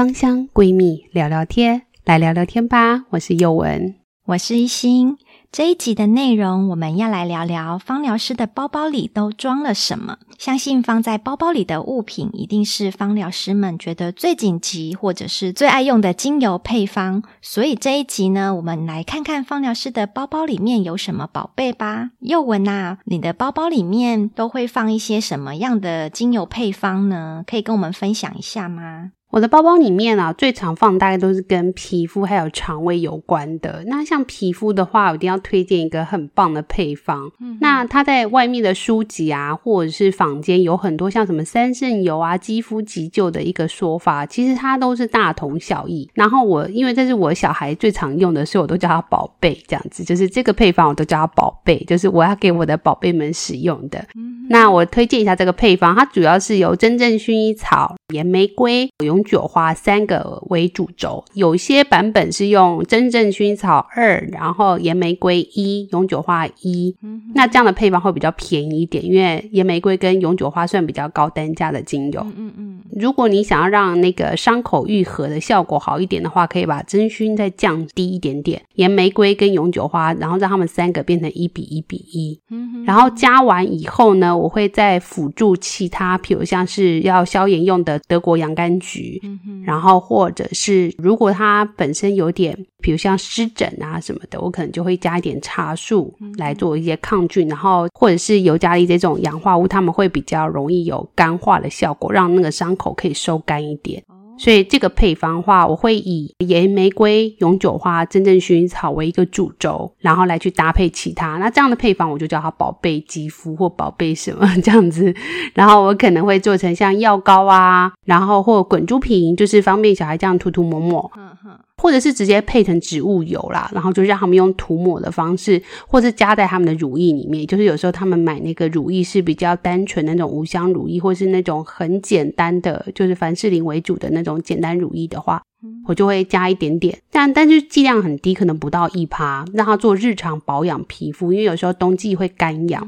芳香闺蜜聊聊天，来聊聊天吧。我是佑文，我是一心。这一集的内容我们要来聊聊芳疗师的包包里都装了什么。相信放在包包里的物品一定是芳疗师们觉得最紧急或者是最爱用的精油配方，所以这一集呢，我们来看看芳疗师的包包里面有什么宝贝吧。佑文啊，你的包包里面都会放一些什么样的精油配方呢？可以跟我们分享一下吗？我的包包里面啊，最常放大概都是跟皮肤还有肠胃有关的。那像皮肤的话，我一定要推荐一个很棒的配方。那它在外面的书籍啊，或者是坊间有很多像什么三圣油啊、肌肤急救的一个说法，其实它都是大同小异。然后我因为这是我小孩最常用的，所以我都叫它宝贝，这样子。就是这个配方我都叫它宝贝，就是我要给我的宝贝们使用的。那我推荐一下这个配方，它主要是由真正薰衣草、岩玫瑰、永久花三个为主轴，有些版本是用真正薰衣草2，然后岩玫瑰1，永久花1。那这样的配方会比较便宜一点，因为岩玫瑰跟永久花算比较高单价的精油。如果你想要让那个伤口愈合的效果好一点的话，可以把真薰再降低一点点，岩玫瑰跟永久花，然后让它们三个变成1:1:1。然后加完以后呢，我会再辅助其他，比如像是要消炎用的德国洋甘菊，然后或者是如果它本身有点比如像湿疹啊什么的，我可能就会加一点茶树来做一些抗菌，然后或者是尤加利这种氧化物，它们会比较容易有干化的效果，让那个伤口可以收干一点。所以这个配方的话，我会以岩玫瑰、永久花、真正薰衣草为一个主轴，然后来去搭配其他。那这样的配方我就叫它宝贝肌肤或宝贝什么这样子。然后我可能会做成像药膏啊，然后或滚珠瓶，就是方便小孩这样涂涂抹抹，或者是直接配成植物油啦，然后就让他们用涂抹的方式，或是加在他们的乳液里面。就是有时候他们买那个乳液是比较单纯那种无香乳液，或是那种很简单的，就是凡士林为主的那种简单乳液的话，我就会加一点点，但是剂量很低，可能不到 1%， 让它做日常保养皮肤。因为有时候冬季会干痒，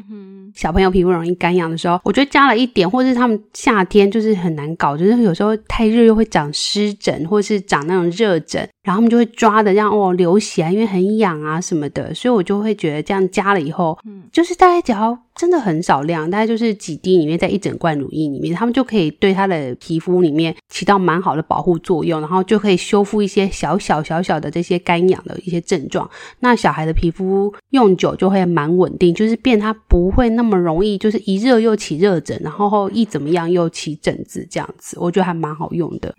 小朋友皮肤容易干痒的时候，我就加了一点。或是他们夏天就是很难搞，就是有时候太热又会长湿疹，或是长那种热疹，然后他们就会抓的让流血啊，因为很痒啊什么的。所以我就会觉得这样加了以后，就是大概只要真的很少量，大概就是几滴里面在一整罐乳液里面，他们就可以对他的皮肤里面起到蛮好的保护作用，然后就可以修复一些小小的这些干痒的一些症状。那小孩的皮肤用久就会蛮稳定，就是变它不会那么容易就是一热又起热疹，然后一怎么样又起疹子这样子，我觉得还蛮好用的。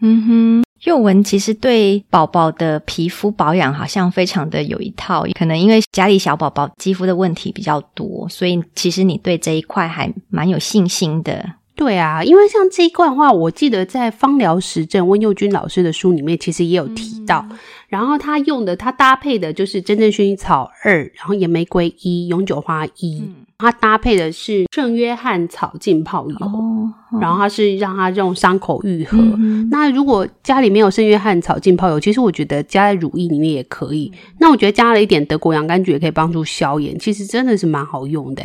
佑文其实对宝宝的皮肤保养好像非常的有一套，可能因为家里小宝宝肌肤的问题比较多，所以其实你对这一块还蛮有信心的。对啊，因为像这一块的话，我记得在芳疗实证温佑君老师的书里面其实也有提到，然后他用的他搭配的就是真正薰衣草2，然后岩玫瑰1，永久花1，他搭配的是圣约翰草浸泡油，然后他是让他用伤口愈合。那如果家里没有圣约翰草浸泡油，其实我觉得加在乳液里面也可以。那我觉得加了一点德国洋甘菊也可以帮助消炎，其实真的是蛮好用的。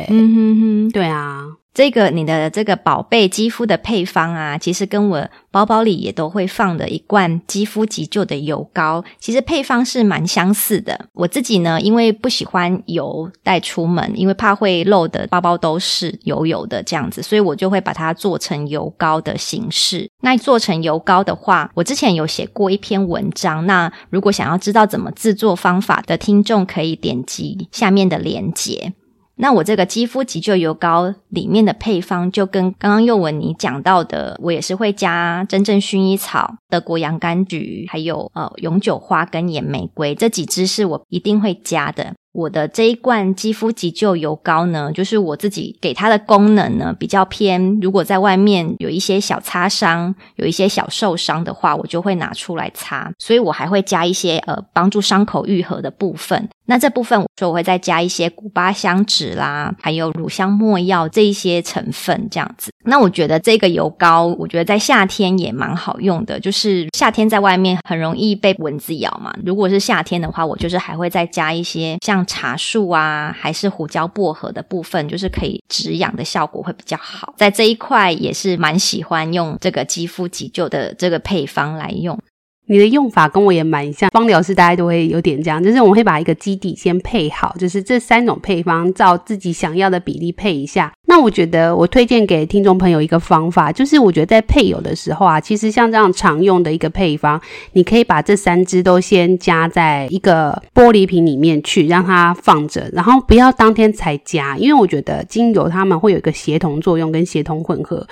对啊，这个你的这个宝贝肌肤的配方啊，其实跟我包包里也都会放的一罐肌肤急救的油膏，其实配方是蛮相似的。我自己呢，因为不喜欢油带出门，因为怕会漏的包包都是油油的这样子，所以我就会把它做成油膏的形式。那做成油膏的话，我之前有写过一篇文章，那如果想要知道怎么制作方法的听众，可以点击下面的连结。那我这个肌肤急救油膏里面的配方就跟刚刚佑文你讲到的，我也是会加真正薰衣草、德国洋甘菊，还有永久花跟岩玫瑰，这几支是我一定会加的。我的这一罐肌肤急救油膏呢，就是我自己给它的功能呢比较偏，如果在外面有一些小擦伤，有一些小受伤的话，我就会拿出来擦，所以我还会加一些帮助伤口愈合的部分。那这部分我会再加一些古巴香脂啦，还有乳香没药这一些成分这样子。那我觉得这个油膏我觉得在夏天也蛮好用的，就是夏天在外面很容易被蚊子咬嘛，如果是夏天的话，我就是还会再加一些像茶树啊还是胡椒薄荷的部分，就是可以止痒的效果会比较好。在这一块也是蛮喜欢用这个肌肤急救的这个配方来用。你的用法跟我也蛮像，芳疗师大概都会有点这样，就是我们会把一个基底先配好，就是这三种配方照自己想要的比例配一下。那我觉得我推荐给听众朋友一个方法，就是我觉得在配友的时候啊，其实像这样常用的一个配方，你可以把这三支都先加在一个玻璃瓶里面去，让它放着，然后不要当天才加，因为我觉得精油它们会有一个协同作用跟协同混合。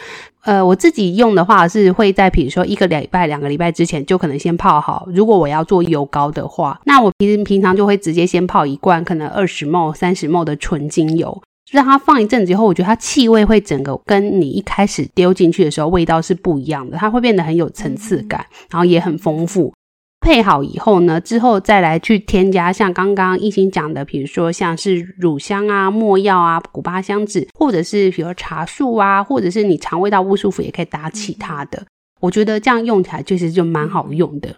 我自己用的话是会在比如说一个礼拜两个礼拜之前就可能先泡好，如果我要做油膏的话，那我平常就会直接先泡一罐可能 20ml 30ml 的纯精油，让它放一阵子以后，我觉得它气味会整个跟你一开始丢进去的时候味道是不一样的，它会变得很有层次感，然后也很丰富。配好以后呢，之后再来去添加像刚刚一心讲的，比如说像是乳香啊、没药啊、古巴香脂，或者是比如茶树啊，或者是你肠胃道不舒服也可以搭其他的，我觉得这样用起来确实就蛮好用的。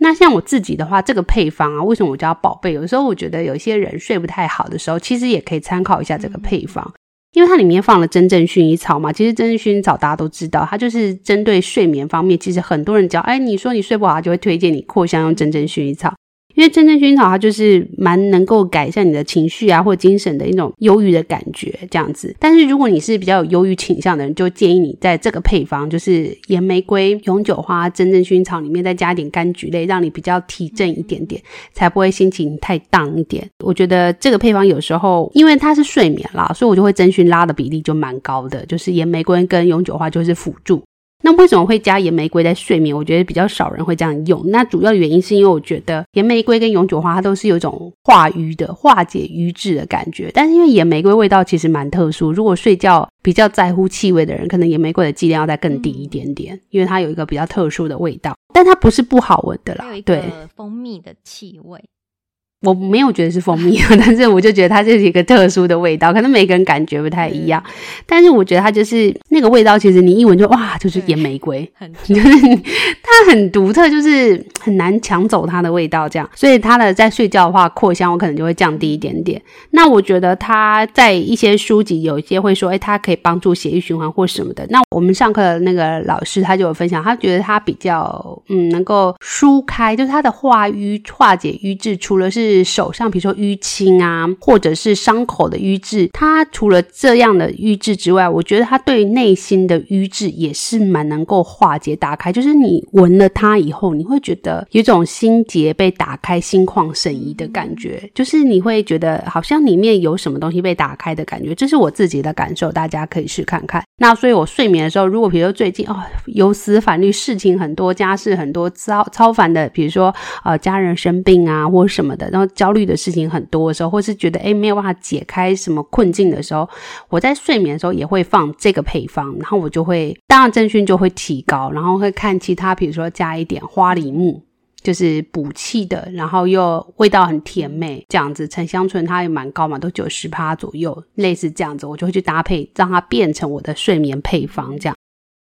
那像我自己的话，这个配方啊，为什么我叫宝贝，有时候我觉得有些人睡不太好的时候，其实也可以参考一下这个配方，因为它里面放了真正薰衣草嘛。其实真正薰衣草大家都知道，它就是针对睡眠方面，其实很多人只要你说你睡不好，就会推荐你扩香用真正薰衣草，因为真正薰衣草它就是蛮能够改善你的情绪啊，或精神的一种忧郁的感觉这样子。但是如果你是比较有忧郁倾向的人，就建议你在这个配方就是岩玫瑰、永久花、真正薰衣草里面再加一点柑橘类，让你比较提振一点点，才不会心情太荡一点。我觉得这个配方有时候因为它是睡眠啦，所以我就会真薰拉的比例就蛮高的，就是岩玫瑰跟永久花就是辅助。那为什么会加岩玫瑰在睡眠？我觉得比较少人会这样用，那主要的原因是因为我觉得岩玫瑰跟永久花它都是有一种化瘀的、化解瘀滞的感觉，但是因为岩玫瑰味道其实蛮特殊，如果睡觉比较在乎气味的人，可能岩玫瑰的剂量要再更低一点点，因为它有一个比较特殊的味道，但它不是不好闻的啦，对，有一个蜂蜜的气味，我没有觉得是蜂蜜，但是我就觉得它就是一个特殊的味道，可能每个人感觉不太一样，但是我觉得它就是那个味道，其实你一闻就哇，就是岩玫瑰，就是它很独特，就是很难抢走它的味道这样，所以它的在睡觉的话扩香我可能就会降低一点点。那我觉得它在一些书籍有一些会说它可以帮助血液循环或什么的，那我们上课的那个老师他就有分享，他觉得它比较能够舒开，就是它的化瘀、化解瘀滞，除了是手上比如说淤青啊，或者是伤口的瘀滞，它除了这样的瘀滞之外，我觉得它对内心的瘀滞也是蛮能够化解打开，就是你闻了它以后，你会觉得有种心结被打开、心旷神怡的感觉，就是你会觉得好像里面有什么东西被打开的感觉，这是我自己的感受，大家可以试看看。那所以我睡眠的时候，如果比如说最近忧思烦虑，事情很多，家事很多，超烦的，比如说家人生病啊或什么的，然后焦虑的事情很多的时候，或是觉得没有办法解开什么困境的时候，我在睡眠的时候也会放这个配方，然后我就会当然真菌就会提高，然后会看其他比如说加一点花梨木，就是补气的，然后又味道很甜美这样子，沉香醇它也蛮高嘛，都 90% 左右，类似这样子我就会去搭配，让它变成我的睡眠配方这样。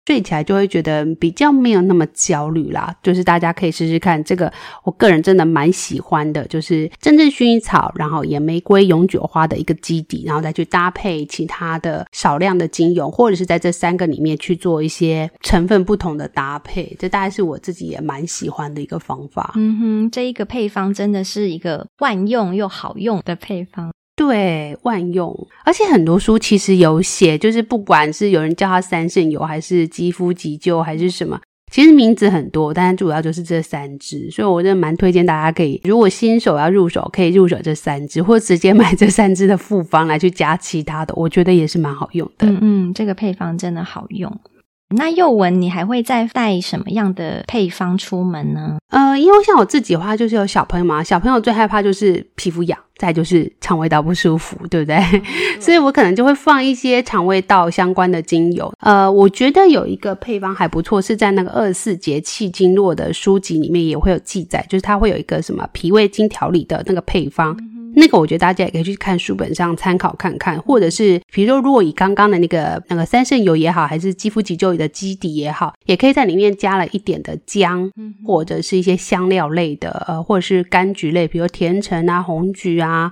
睡起来就会觉得比较没有那么焦虑啦，就是大家可以试试看这个，我个人真的蛮喜欢的，就是真正薰衣草，然后岩玫瑰、永久花的一个基底，然后再去搭配其他的少量的精油，或者是在这三个里面去做一些成分不同的搭配，这大概是我自己也蛮喜欢的一个方法。这一个配方真的是一个万用又好用的配方，对，万用，而且很多书其实有写，就是不管是有人叫它三圣油，还是肌肤急救，还是什么，其实名字很多，但是主要就是这三支，所以我真的蛮推荐大家可以，如果新手要入手，可以入手这三支，或直接买这三支的复方来去加其他的，我觉得也是蛮好用的。这个配方真的好用。那宥雯你还会再带什么样的配方出门呢？因为像我自己的话，就是有小朋友嘛，小朋友最害怕就是皮肤痒，再就是肠胃道不舒服，对不对？所以我可能就会放一些肠胃道相关的精油。我觉得有一个配方还不错，是在那个24节气经络的书籍里面也会有记载，就是它会有一个什么脾胃经调理的那个配方。那个我觉得大家也可以去看书本上参考看看，或者是比如说如果以刚刚的那个三圣油也好，还是肌肤急救的基底也好，也可以在里面加了一点的姜，或者是一些香料类的，或者是柑橘类，比如甜橙啊、红橘啊，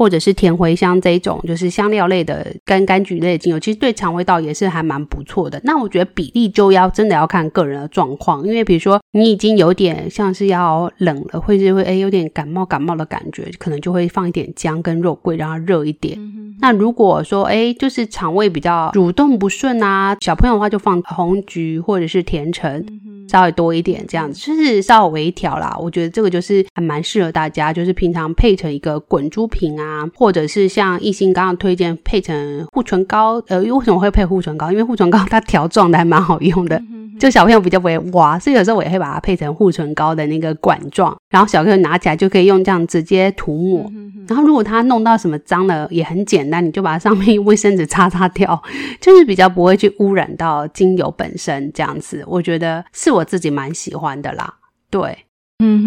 或者是甜茴香这一种就是香料类的跟柑橘类的精油，其实对肠胃道也是还蛮不错的。那我觉得比例就要真的要看个人的状况，因为比如说你已经有点像是要冷了，或是会有点感冒的感觉，可能就会放一点姜跟肉桂让它热一点。那如果说就是肠胃比较蠕动不顺啊，小朋友的话就放红橘或者是甜橙稍微多一点，这样子就是稍微调啦。我觉得这个就是还蛮适合大家，就是平常配成一个滚珠瓶啊，或者是像一心刚刚推荐配成护唇膏。为什么会配护唇膏？因为护唇膏它条状的还蛮好用的，就小朋友比较不会挖，所以有时候我也会把它配成护唇膏的那个管状，然后小朋友拿起来就可以用这样直接涂抹。然后如果它弄到什么脏了也很简单，你就把它上面卫生纸擦掉，就是比较不会去污染到精油本身，这样子我觉得是我自己蛮喜欢的啦。对，嗯哼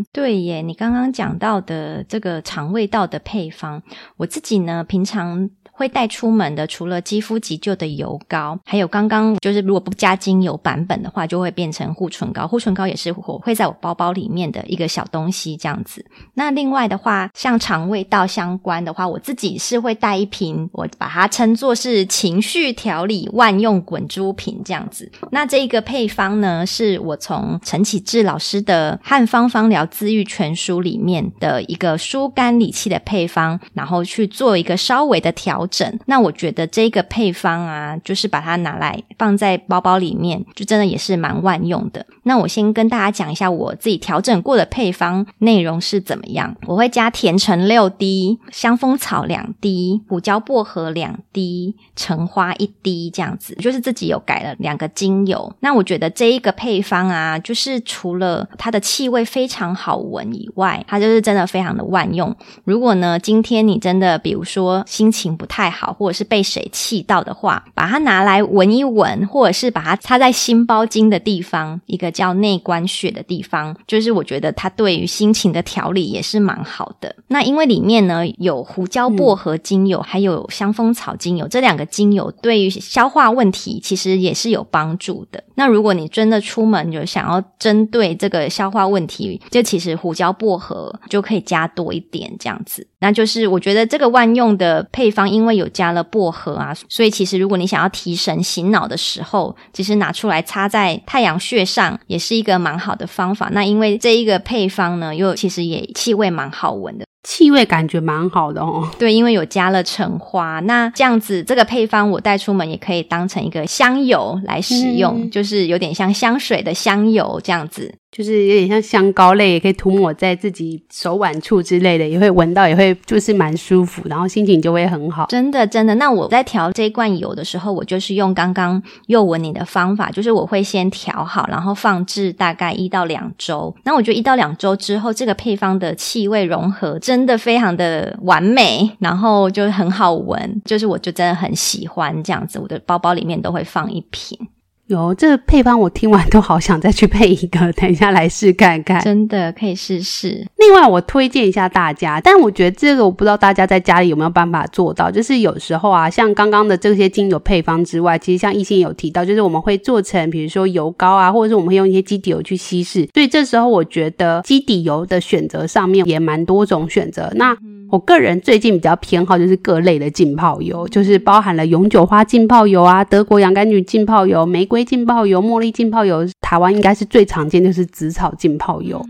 哼，对耶，你刚刚讲到的这个肠胃道的配方，我自己呢平常会带出门的，除了肌肤急救的油膏，还有刚刚就是如果不加精油版本的话，就会变成护唇膏。护唇膏也是我会在我包包里面的一个小东西这样子。那另外的话，像肠胃道相关的话，我自己是会带一瓶，我把它称作是情绪调理万用滚珠瓶这样子。那这个配方呢，是我从陈启志老师的《汉方芳疗自愈全书》里面的一个疏肝理气的配方，然后去做一个稍微的调整。那我觉得这个配方啊，就是把它拿来放在包包里面，就真的也是蛮万用的。那我先跟大家讲一下我自己调整过的配方内容是怎么样。我会加甜橙6滴，香蜂草2滴，胡椒薄荷2滴，橙花1滴这样子，就是自己有改了2个精油。那我觉得这一个配方啊，就是除了它的气味非常好闻以外，它就是真的非常的万用。如果呢今天你真的比如说心情不太好，或者是被谁气到的话，把它拿来闻一闻，或者是把它插在心包经的地方，一个叫内关穴的地方，就是我觉得它对于心情的调理也是蛮好的。那因为里面呢有胡椒薄荷精油还有香蜂草精油，这2个精油对于消化问题其实也是有帮助的。那如果你真的出门就想要针对这个消化问题，就其实胡椒薄荷就可以加多一点这样子。那就是我觉得这个万用的配方，因为有加了薄荷啊，所以其实如果你想要提神醒脑的时候，其实拿出来插在太阳穴上也是一个蛮好的方法。那因为这一个配方呢，又其实也气味蛮好闻的，气味感觉蛮好的哦。对，因为有加了橙花，那这样子这个配方我带出门也可以当成一个香油来使用，就是有点像香水的香油这样子，就是有点像香膏类，也可以涂抹在自己手腕处之类的，也会闻到，也会就是蛮舒服，然后心情就会很好。真的真的。那我在调这一罐油的时候，我就是用刚刚又闻你的方法，就是我会先调好，然后放置大概1到2周。那我觉得1到2周之后，这个配方的气味融合真的非常的完美，然后就很好闻，就是我就真的很喜欢这样子，我的包包里面都会放一瓶。有这个配方我听完都好想再去配一个，等一下来试看看，真的可以试试。另外我推荐一下大家，但我觉得这个我不知道大家在家里有没有办法做到，就是有时候啊，像刚刚的这些精油配方之外，其实像一心有提到，就是我们会做成比如说油膏啊，或者是我们会用一些基底油去稀释，所以这时候我觉得基底油的选择上面也蛮多种选择。那我个人最近比较偏好就是各类的浸泡油，就是包含了永久花浸泡油啊，德国洋甘菊浸泡油，玫瑰浸泡油，茉莉浸泡油，台湾应该是最常见就是紫草浸泡油。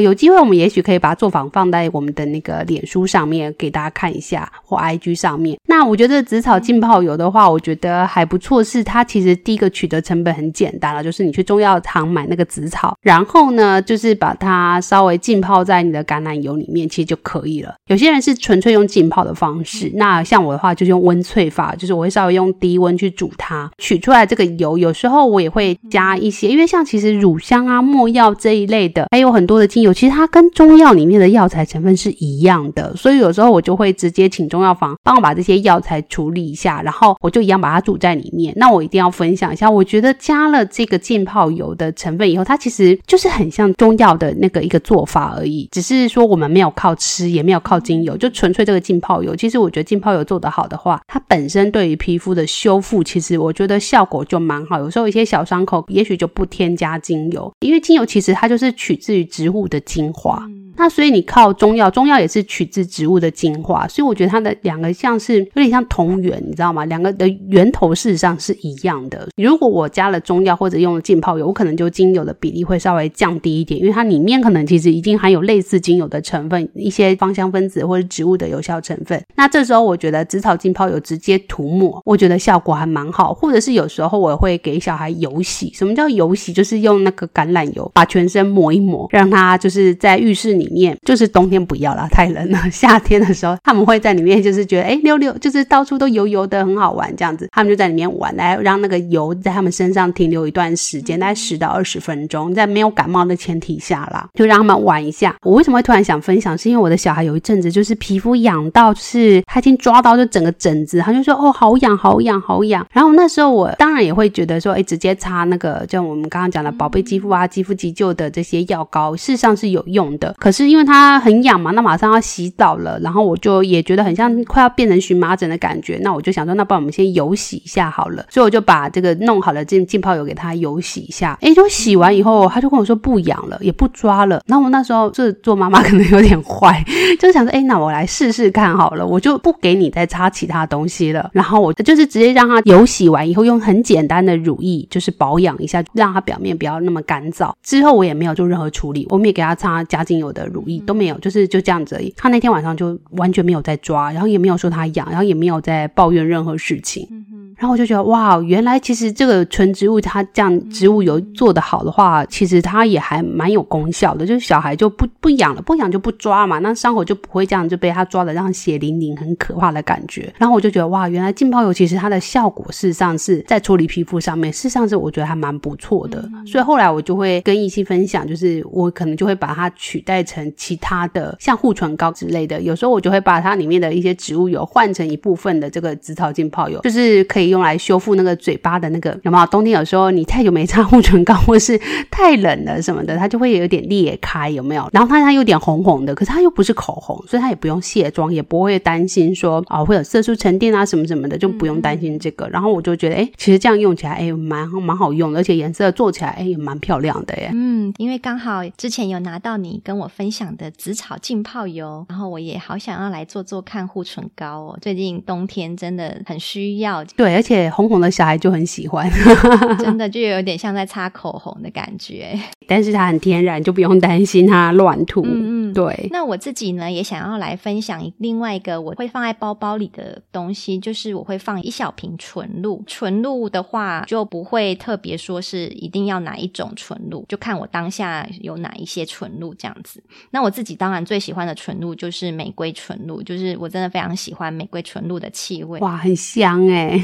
有机会我们也许可以把作坊放在我们的那个脸书上面给大家看一下，或 IG 上面。那我觉得紫草浸泡油的话，我觉得还不错，是它其实第一个取得成本很简单了，就是你去中药行买那个紫草，然后呢就是把它稍微浸泡在你的橄榄油里面其实就可以了。有些人是纯粹用浸泡的方式，那像我的话就是用温萃法，就是我会稍微用低温去煮它，取出来这个油。有时候我也会加一些，因为像其实乳香啊、没药这一类的，还有很多的精油，其实它跟中药里面的药材成分是一样的，所以有时候我就会直接请中药房帮我把这些药材处理一下，然后我就一样把它煮在里面。那我一定要分享一下，我觉得加了这个浸泡油的成分以后，它其实就是很像中药的那个一个做法而已，只是说我们没有靠吃，也没有靠精油，就纯粹这个浸泡油。其实我觉得浸泡油做得好的话，它本身对于皮肤的修复，其实我觉得效果就蛮好。有时候一些小伤口也许就不添加精油，因为精油其实它就是取自于植物的精华。那所以你靠中药，中药也是取自植物的精华，所以我觉得它的两个像是有点像同源，你知道吗？两个的源头事实上是一样的。如果我加了中药或者用了浸泡油，我可能就精油的比例会稍微降低一点，因为它里面可能其实已经含有类似精油的成分，一些芳香分子或者植物的有效成分。那这时候我觉得紫草浸泡油直接涂抹，我觉得效果还蛮好。或者是有时候我会给小孩油洗，什么叫油洗？就是用那个橄榄油把全身抹一抹，让它就是在浴室里面，就是冬天不要啦，太冷了，夏天的时候他们会在里面就是觉得溜溜，就是到处都油油的，很好玩这样子，他们就在里面玩，来让那个油在他们身上停留一段时间，大概10到20分钟，在没有感冒的前提下啦，就让他们玩一下。我为什么会突然想分享，是因为我的小孩有一阵子就是皮肤痒到，就是他已经抓到就整个疹子，他就说哦好痒好痒好痒，然后那时候我当然也会觉得说直接擦那个像我们刚刚讲的宝贝肌肤啊、肌肤急救的这些药膏，事实上是有用的。可是因为它很痒嘛，那马上要洗澡了，然后我就也觉得很像快要变成荨麻疹的感觉，那我就想说那不然我们先油洗一下好了，所以我就把这个弄好了浸泡油给它油洗一下。就洗完以后他就跟我说不痒了，也不抓了。然后我那时候就是做妈妈可能有点坏，就想说那我来试试看好了，我就不给你再擦其他东西了，然后我就是直接让它油洗完以后用很简单的乳液就是保养一下，让它表面不要那么干燥。之后我也没有做任何处理，我们也给它擦加精油的乳液都没有，就是就这样子而已。它那天晚上就完全没有在抓，然后也没有说它痒，然后也没有在抱怨任何事情。然后我就觉得哇，原来其实这个纯植物它这样植物油做得好的话，其实它也还蛮有功效的，就是小孩就不痒了，不痒就不抓嘛，那伤口就不会这样就被它抓的让血淋淋很可怕的感觉。然后我就觉得哇，原来浸泡油其实它的效果事实上是在处理皮肤上面，事实上是我觉得还蛮不错的。所以后来我就会跟一起分享，就是我可能就会把它取代成其他的像护唇膏之类的，有时候我就会把它里面的一些植物油换成一部分的这个紫草浸泡油，就是可以用来修复那个嘴巴的那个，有没有？冬天有时候你太久没擦护唇膏或是太冷了什么的，它就会有点裂开，有没有？然后它有点红红的，可是它又不是口红，所以它也不用卸妆，也不会担心说会有色素沉淀啊什么什么的，就不用担心这个。然后我就觉得其实这样用起来蛮好用的，而且颜色做起来也蛮漂亮的耶。因为刚好之前有拿到你跟我分享的紫草浸泡油，然后我也好想要来做做看护唇膏哦，最近冬天真的很需要。对，而且红红的小孩就很喜欢真的就有点像在擦口红的感觉，但是它很天然，就不用担心它乱涂。对。那我自己呢也想要来分享另外一个我会放在包包里的东西，就是我会放一小瓶纯露。纯露的话就不会特别说是一定要哪一种纯露，就看我当下有哪一些纯露这样子。那我自己当然最喜欢的纯露就是玫瑰纯露，就是我真的非常喜欢玫瑰纯露的气味。哇，很香耶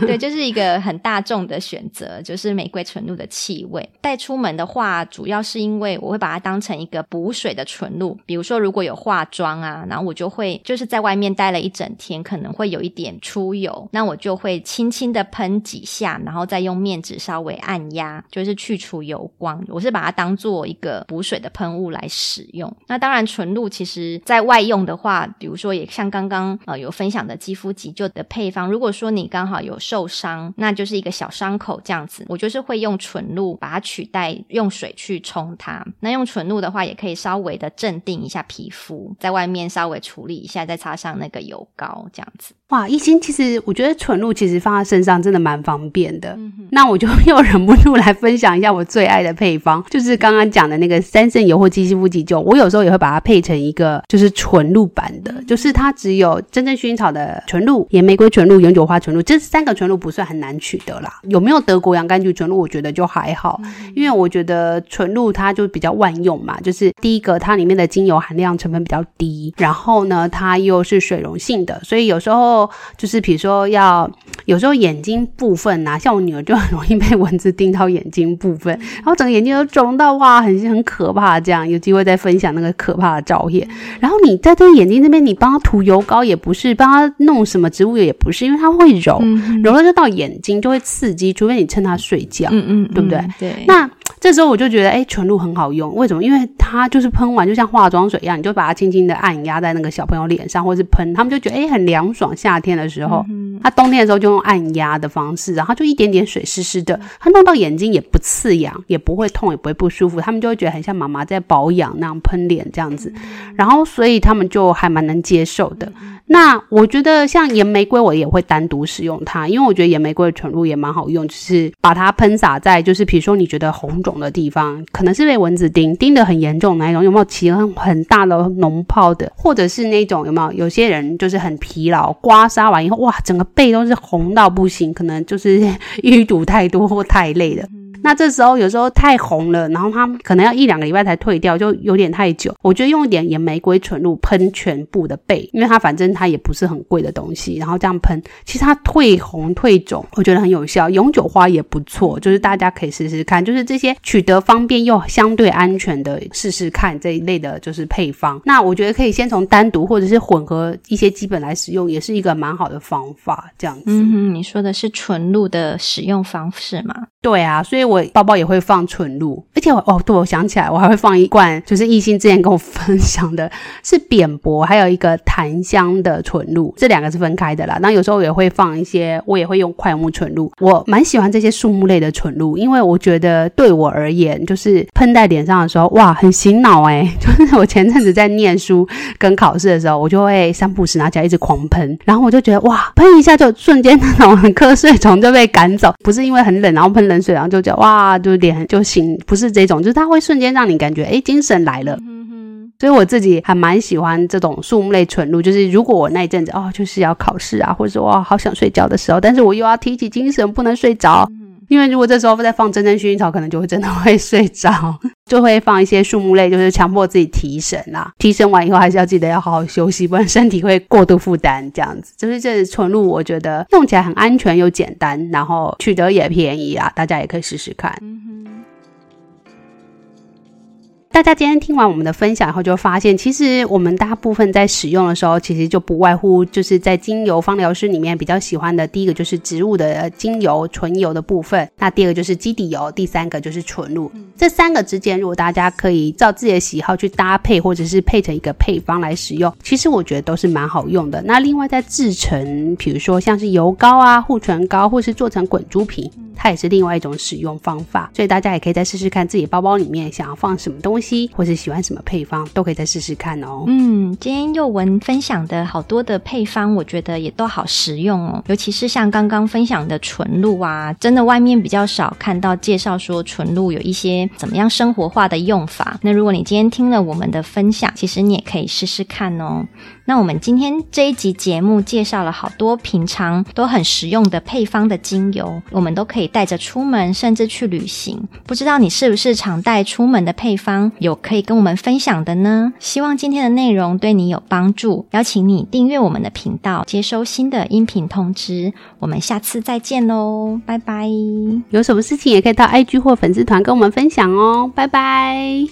对，就是一个很大众的选择，就是玫瑰纯露的气味。带出门的话主要是因为我会把它当成一个补水的纯露，比如说如果有化妆啊，然后我就会就是在外面待了一整天可能会有一点出油，那我就会轻轻的喷几下，然后再用面纸稍微按压，就是去除油光。我是把它当做一个补水的喷雾来使用。那当然纯露其实在外用的话，比如说也像刚刚有分享的肌肤急救的配方，如果说你刚好有受伤，那就是一个小伤口这样子，我就是会用纯露把它取代用水去冲它。那用纯露的话也可以稍微的镇定一下皮肤，在外面稍微处理一下，再擦上那个油膏这样子。哇，一心，其实我觉得纯露其实放在身上真的蛮方便的。那我就又忍不住来分享一下我最爱的配方，就是刚刚讲的那个三圣油或肌肤急救，我有时候也会把它配成一个就是纯露版的，就是它只有真正薰衣草的纯露、野玫瑰纯露、永久花纯露，这三个纯露不算很难取得啦。有没有德国洋甘菊纯露我觉得就还好，因为我觉得纯露它就比较万用嘛，就是第一个它里面的精油含量成分比较低，然后呢它又是水溶性的，所以有时候就是比如说有时候眼睛部分啊，像我女儿就很容易被蚊子叮到眼睛部分，然后整个眼睛都肿到哇，很可怕这样，有机会再分享那个可怕的照片。然后你在这眼睛这边你帮她涂油膏也不是，帮她弄什么植物油也不是，因为她会揉了就到眼睛就会刺激，除非你趁她睡觉，对不对？对。那这时候我就觉得纯露很好用，为什么？因为它就是喷完就像化妆水一样，你就把它轻轻的按压在那个小朋友脸上，或是喷，他们就觉得很凉爽。夏天的时候，它冬天的时候就用按压的方式，然后就一点点水湿湿的，它弄到眼睛也不刺痒，也不会痛，也不会不舒服，他们就会觉得很像妈妈在保养那样喷脸这样子，然后所以他们就还蛮能接受的。那我觉得像盐玫瑰我也会单独使用它，因为我觉得盐玫瑰的纯露也蛮好用，就是把它喷洒在就是比如说你觉得红肿的地方，可能是被蚊子叮得很严重那一种，有没有起很大的脓泡的，或者是那种有没有有些人就是很疲劳，刮痧完以后哇整个背都是红到不行，可能就是淤堵太多或太累了。那这时候有时候太红了，然后它可能要一两个礼拜才退掉，就有点太久，我觉得用一点盐玫瑰纯露喷全部的背，因为它反正它也不是很贵的东西，然后这样喷其实它退红退肿我觉得很有效。永久花也不错，就是大家可以试试看，就是这些取得方便又相对安全的试试看这一类的就是配方。那我觉得可以先从单独或者是混合一些基本来使用，也是一个蛮好的方法这样子。你说的是纯露的使用方式吗？对啊，所以我包包也会放纯露，而且对，我想起来我还会放一罐，就是艺兴之前跟我分享的是扁柏还有一个檀香的纯露，这两个是分开的啦。那有时候也会放一些，我也会用块木纯露，我蛮喜欢这些树木类的纯露，因为我觉得对我而言就是喷在脸上的时候哇很醒脑就是我前阵子在念书跟考试的时候，我就会三不时拿起来一直狂喷，然后我就觉得哇喷一下就瞬间那种瞌睡虫就被赶走，不是因为很冷然后喷冷水然后就觉得哇就脸就醒，不是这种，就是它会瞬间让你感觉精神来了。所以我自己还蛮喜欢这种树木类纯露，就是如果我那一阵子就是要考试啊，或者说好想睡觉的时候，但是我又要提起精神不能睡着，因为如果这时候再放真正薰衣草可能就会真的会睡着，就会放一些树木类，就是强迫自己提神啦，提神完以后还是要记得要好好休息，不然身体会过度负担这样子。就是这纯露我觉得用起来很安全又简单，然后取得也便宜啦，大家也可以试试看。大家今天听完我们的分享以后就发现，其实我们大部分在使用的时候其实就不外乎就是在精油芳疗师里面比较喜欢的，第一个就是植物的精油纯油的部分，那第二个就是基底油，第三个就是纯露。这三个之间如果大家可以照自己的喜好去搭配，或者是配成一个配方来使用，其实我觉得都是蛮好用的。那另外在制成比如说像是油膏啊、护唇膏，或是做成滚珠瓶，它也是另外一种使用方法，所以大家也可以再试试看自己包包里面想要放什么东西，或是喜欢什么配方都可以再试试看哦。今天又文分享的好多的配方我觉得也都好实用哦，尤其是像刚刚分享的纯露啊，真的外面比较少看到介绍说纯露有一些怎么样生活化的用法，那如果你今天听了我们的分享，其实你也可以试试看哦。那我们今天这一集节目介绍了好多平常都很实用的配方的精油，我们都可以带着出门甚至去旅行，不知道你是不是常带出门的配方有可以跟我们分享的呢？希望今天的内容对你有帮助，邀请你订阅我们的频道，接收新的音频通知，我们下次再见咯，拜拜。有什么事情也可以到 IG 或粉丝团跟我们分享哦，拜拜。